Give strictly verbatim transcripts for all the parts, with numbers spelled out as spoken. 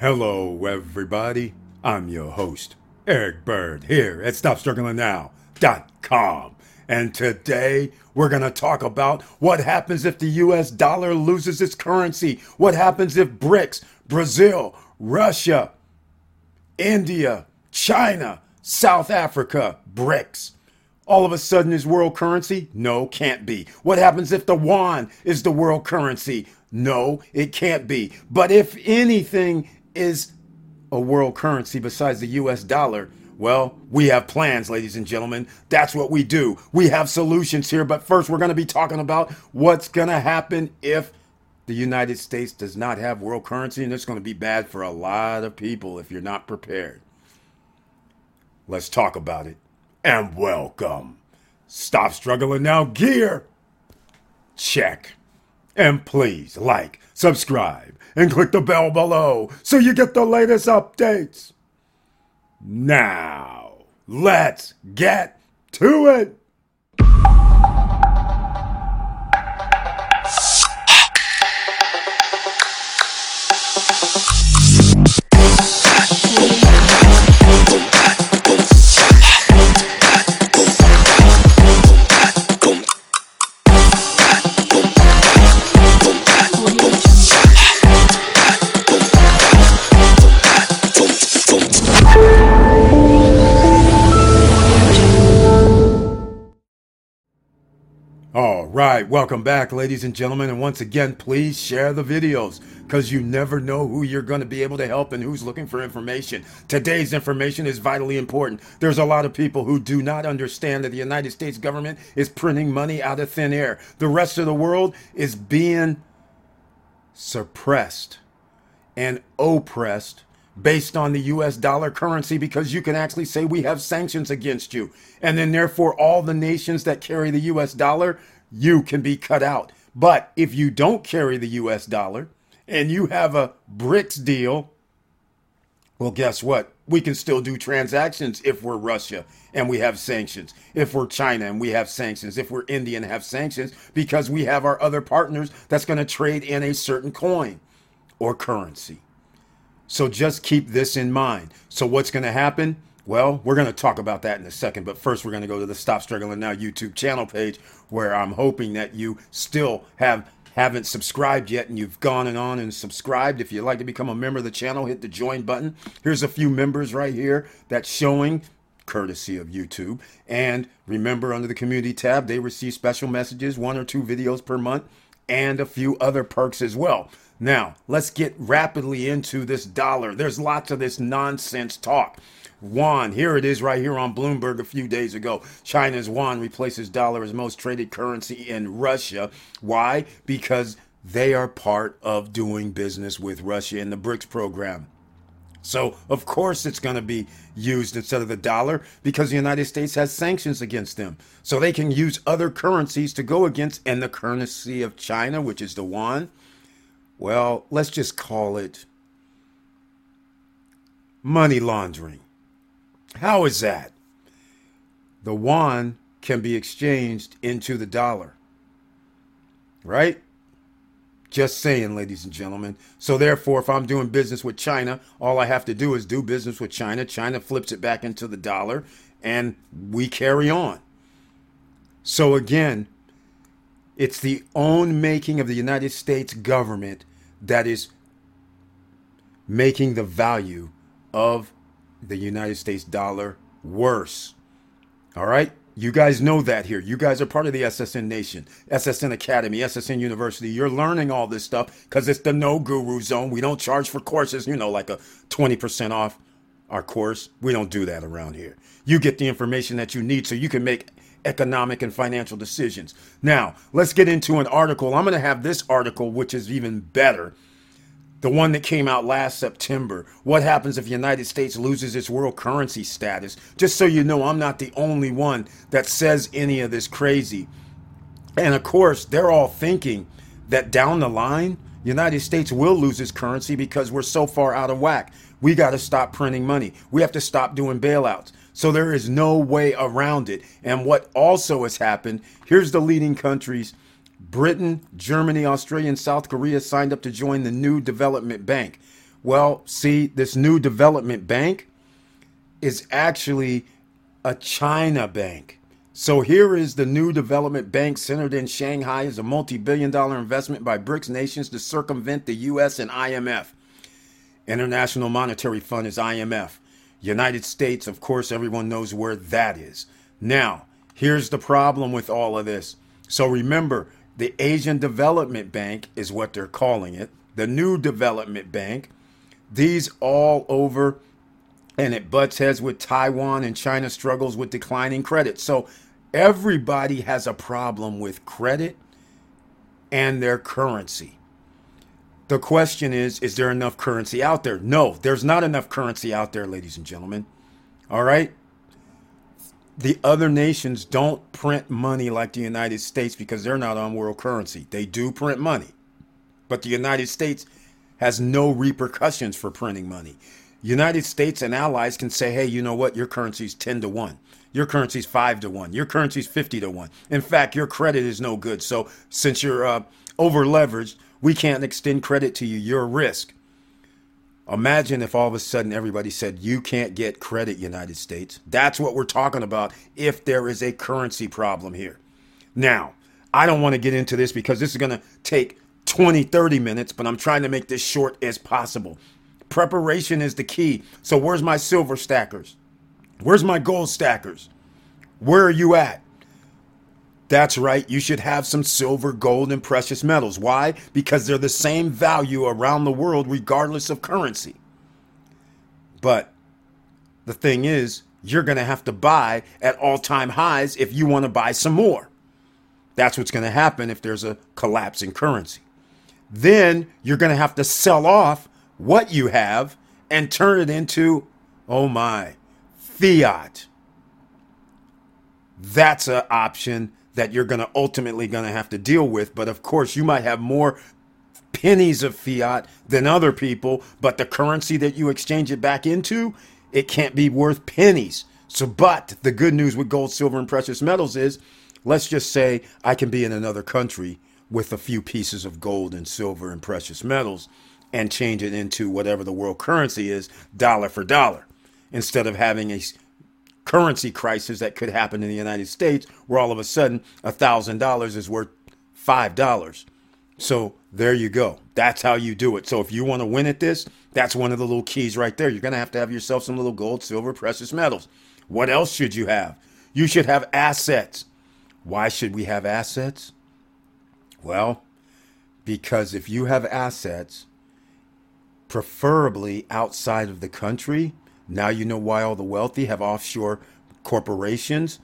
Hello, everybody. I'm your host, Eric Bird, here at Stop Struggling Now dot com. And today, we're going to talk about what happens if the U S dollar loses its currency. What happens if BRICS, Brazil, Russia, India, China, South Africa, BRICS. All of a sudden is world currency? No, can't be. What happens if the yuan is the world currency? No, it can't be. But if anything is a world currency besides the U S dollar, well, we have plans, ladies and gentlemen. That's what we do. We have solutions here, but first we're going to be talking about what's going to happen if the United States does not have world currency, and it's going to be bad for a lot of people if you're not prepared. Let's talk about it, and welcome. Stop Struggling Now gear. Check. And please like, subscribe, and click the bell below so you get the latest updates. Now, let's get to it. Right, welcome back, ladies and gentlemen, and once again, please share the videos, because you never know who you're going to be able to help and who's looking for information. Today's information is vitally important. There's a lot of people who do not understand that the United States government is printing money out of thin air. The rest of the world is being suppressed and oppressed based on the U S dollar currency, because you can actually say we have sanctions against you, and then therefore all the nations that carry the U S dollar, you can be cut out. But if you don't carry the U S dollar and you have a BRICS deal, well, guess what? We can still do transactions if we're Russia and we have sanctions, if we're China and we have sanctions, if we're India and have sanctions, because we have our other partners that's going to trade in a certain coin or currency. So just keep this in mind. So what's going to happen? Well, we're going to talk about that in a second, but first we're going to go to the Stop Struggling Now YouTube channel page, where I'm hoping that you still have, haven't subscribed yet, and you've gone and on and subscribed. If you'd like to become a member of the channel, hit the join button. Here's a few members right here that's showing, courtesy of YouTube. And remember, under the community tab, they receive special messages, one or two videos per month, and a few other perks as well. Now, let's get rapidly into this dollar. There's lots of this nonsense talk. Yuan, here it is right here on Bloomberg a few days ago. China's yuan replaces dollar as most traded currency in Russia. Why? Because they are part of doing business with Russia in the BRICS program. So, of course, it's going to be used instead of the dollar, because the United States has sanctions against them. So they can use other currencies to go against, and the currency of China, which is the yuan, well, let's just call it money laundering. How is that? The yuan can be exchanged into the dollar, right? Just saying, ladies and gentlemen. So therefore, if I'm doing business with China, all I have to do is do business with China. China flips it back into the dollar, and we carry on. So again, it's the own making of the United States government that is making the value of the United States dollar worse. All right? You guys know that here. You guys are part of the S S N Nation, S S N Academy, S S N University. You're learning all this stuff because it's the no guru zone. We don't charge for courses, you know, like a twenty percent off our course. We don't do that around here. You get the information that you need so you can make economic and financial decisions. Now, let's get into an article. I'm going to have this article, which is even better. The one that came out last September. What happens if the United States loses its world currency status? Just so you know, I'm not the only one that says any of this crazy. And of course, they're all thinking that down the line, the United States will lose its currency because we're so far out of whack. We got to stop printing money. We have to stop doing bailouts. So there is no way around it. And what also has happened, here's the leading countries. Britain, Germany, Australia, and South Korea signed up to join the New Development Bank. Well, see, this New Development Bank is actually a China bank. So here is the New Development Bank centered in Shanghai. Is a multi-billion dollar investment by BRICS nations to circumvent the U S and I M F. International Monetary Fund is I M F. United States, of course, everyone knows where that is. Now, here's the problem with all of this. So remember, the Asian Development Bank is what they're calling it. The New Development Bank. These all over, and it butts heads with Taiwan, and China struggles with declining credit. So everybody has a problem with credit and their currency. The question is, is there enough currency out there? No, there's not enough currency out there, ladies and gentlemen. All right. The other nations don't print money like the United States because they're not on world currency. They do print money, but the United States has no repercussions for printing money. United States and allies can say, hey, you know what? Your currency's ten to one. Your currency's five to one. Your currency's fifty to one. In fact, your credit is no good. So since you're uh, over leveraged, we can't extend credit to you. You're a risk. Imagine if all of a sudden everybody said, you can't get credit, United States. That's what we're talking about if there is a currency problem here. Now, I don't want to get into this because this is going to take twenty, thirty minutes, but I'm trying to make this short as possible. Preparation is the key. So where's my silver stackers? Where's my gold stackers? Where are you at? That's right. You should have some silver, gold, and precious metals. Why? Because they're the same value around the world, regardless of currency. But the thing is, you're going to have to buy at all-time highs if you want to buy some more. That's what's going to happen if there's a collapse in currency. Then you're going to have to sell off what you have and turn it into, oh my, fiat. That's an option that you're going to ultimately going to have to deal with. But of course, you might have more pennies of fiat than other people, but the currency that you exchange it back into, it can't be worth pennies. So, but the good news with gold, silver, and precious metals is, let's just say I can be in another country with a few pieces of gold and silver and precious metals and change it into whatever the world currency is, dollar for dollar, instead of having a currency crisis that could happen in the United States where all of a sudden a thousand dollars is worth five dollars. So there you go. That's how you do it. So if you want to win at this, that's one of the little keys right there. You're going to have to have yourself some little gold, silver, precious metals. What else should you have? You should have assets. Why should we have assets? Well, because if you have assets, preferably outside of the country. Now you know why all the wealthy have offshore corporations,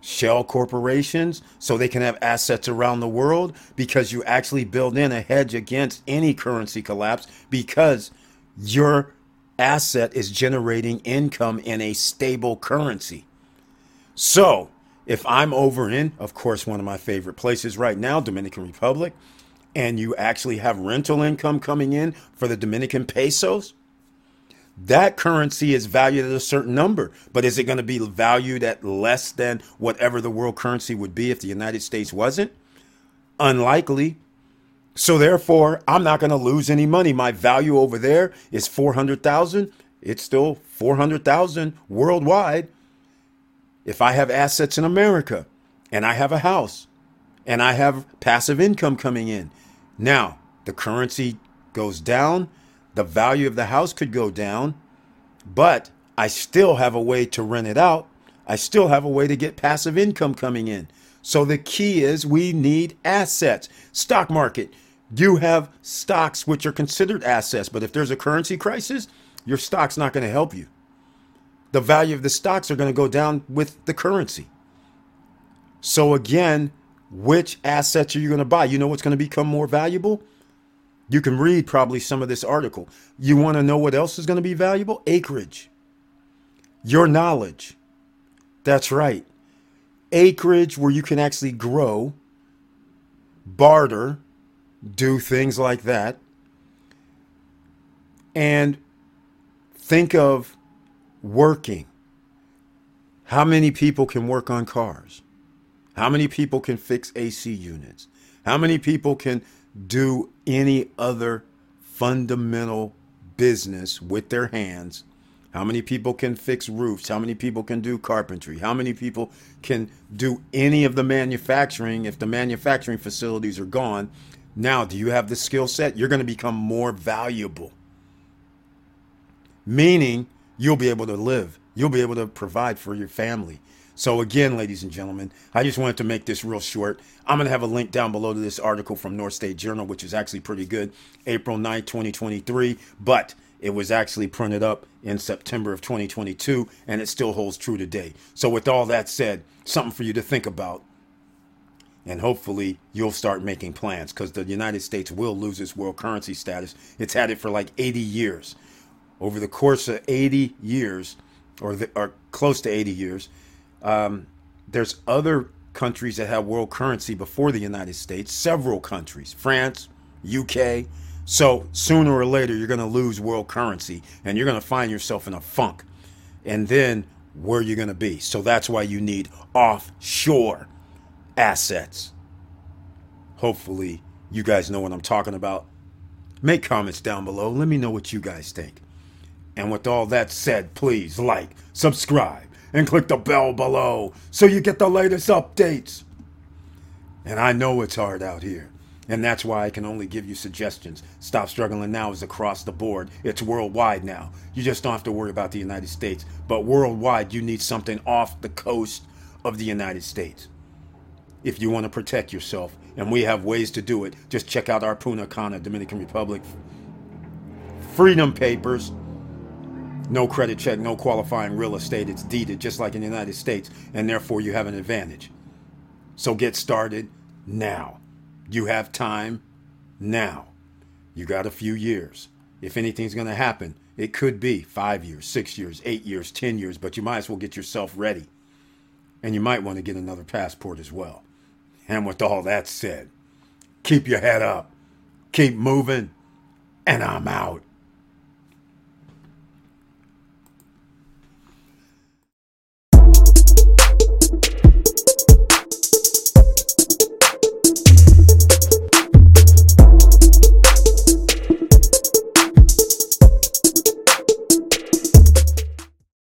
shell corporations, so they can have assets around the world, because you actually build in a hedge against any currency collapse because your asset is generating income in a stable currency. So if I'm over in, of course, one of my favorite places right now, Dominican Republic, and you actually have rental income coming in for the Dominican pesos, that currency is valued at a certain number, but is it going to be valued at less than whatever the world currency would be if the United States wasn't? Unlikely. So therefore, I'm not going to lose any money. My value over there is four hundred thousand. It's still four hundred thousand worldwide. If I have assets in America and I have a house and I have passive income coming in, now the currency goes down. The value of the house could go down, but I still have a way to rent it out. I still have a way to get passive income coming in. So the key is we need assets. Stock market, you have stocks which are considered assets, but if there's a currency crisis, your stock's not going to help you. The value of the stocks are going to go down with the currency. So again, which assets are you going to buy? You know what's going to become more valuable? You can read probably some of this article. You want to know what else is going to be valuable? Acreage. Your knowledge. That's right. Acreage where you can actually grow, barter, do things like that. And think of working. How many people can work on cars? How many people can fix A C units? How many people can do any other fundamental business with their hands. How many people can fix roofs? How many people can do carpentry? How many people can do any of the manufacturing if the manufacturing facilities are gone? Now, do you have the skill set? You're going to become more valuable. Meaning, you'll be able to live. You'll be able to provide for your family. So again, ladies and gentlemen, I just wanted to make this real short. I'm going to have a link down below to this article from North State Journal, which is actually pretty good, April ninth, twenty twenty-three. But it was actually printed up in September of twenty twenty-two, and it still holds true today. So with all that said, something for you to think about. And hopefully you'll start making plans, because the United States will lose its world currency status. It's had it for like eighty years. Over the course of eighty years, or, the, or close to eighty years, um, there's other countries that have world currency before the United States, several countries, France, U K. So sooner or later, you're going to lose world currency, and you're going to find yourself in a funk. And then where are you going to be? So that's why you need offshore assets. Hopefully, you guys know what I'm talking about. Make comments down below. Let me know what you guys think. And with all that said, please like, subscribe, and click the bell below so you get the latest updates. And I know it's hard out here, and that's why I can only give you suggestions. Stop Struggling Now is across the board. It's worldwide now. You just don't have to worry about the United States. But worldwide, you need something off the coast of the United States if you want to protect yourself. And we have ways to do it. Just check out our Punta Cana Dominican Republic Freedom Papers. No credit check, no qualifying real estate. It's deeded just like in the United States, and therefore you have an advantage. So get started now. You have time now. You got a few years. If anything's going to happen, it could be five years, six years, eight years, ten years, but you might as well get yourself ready. And you might want to get another passport as well. And with all that said, keep your head up, keep moving, and I'm out.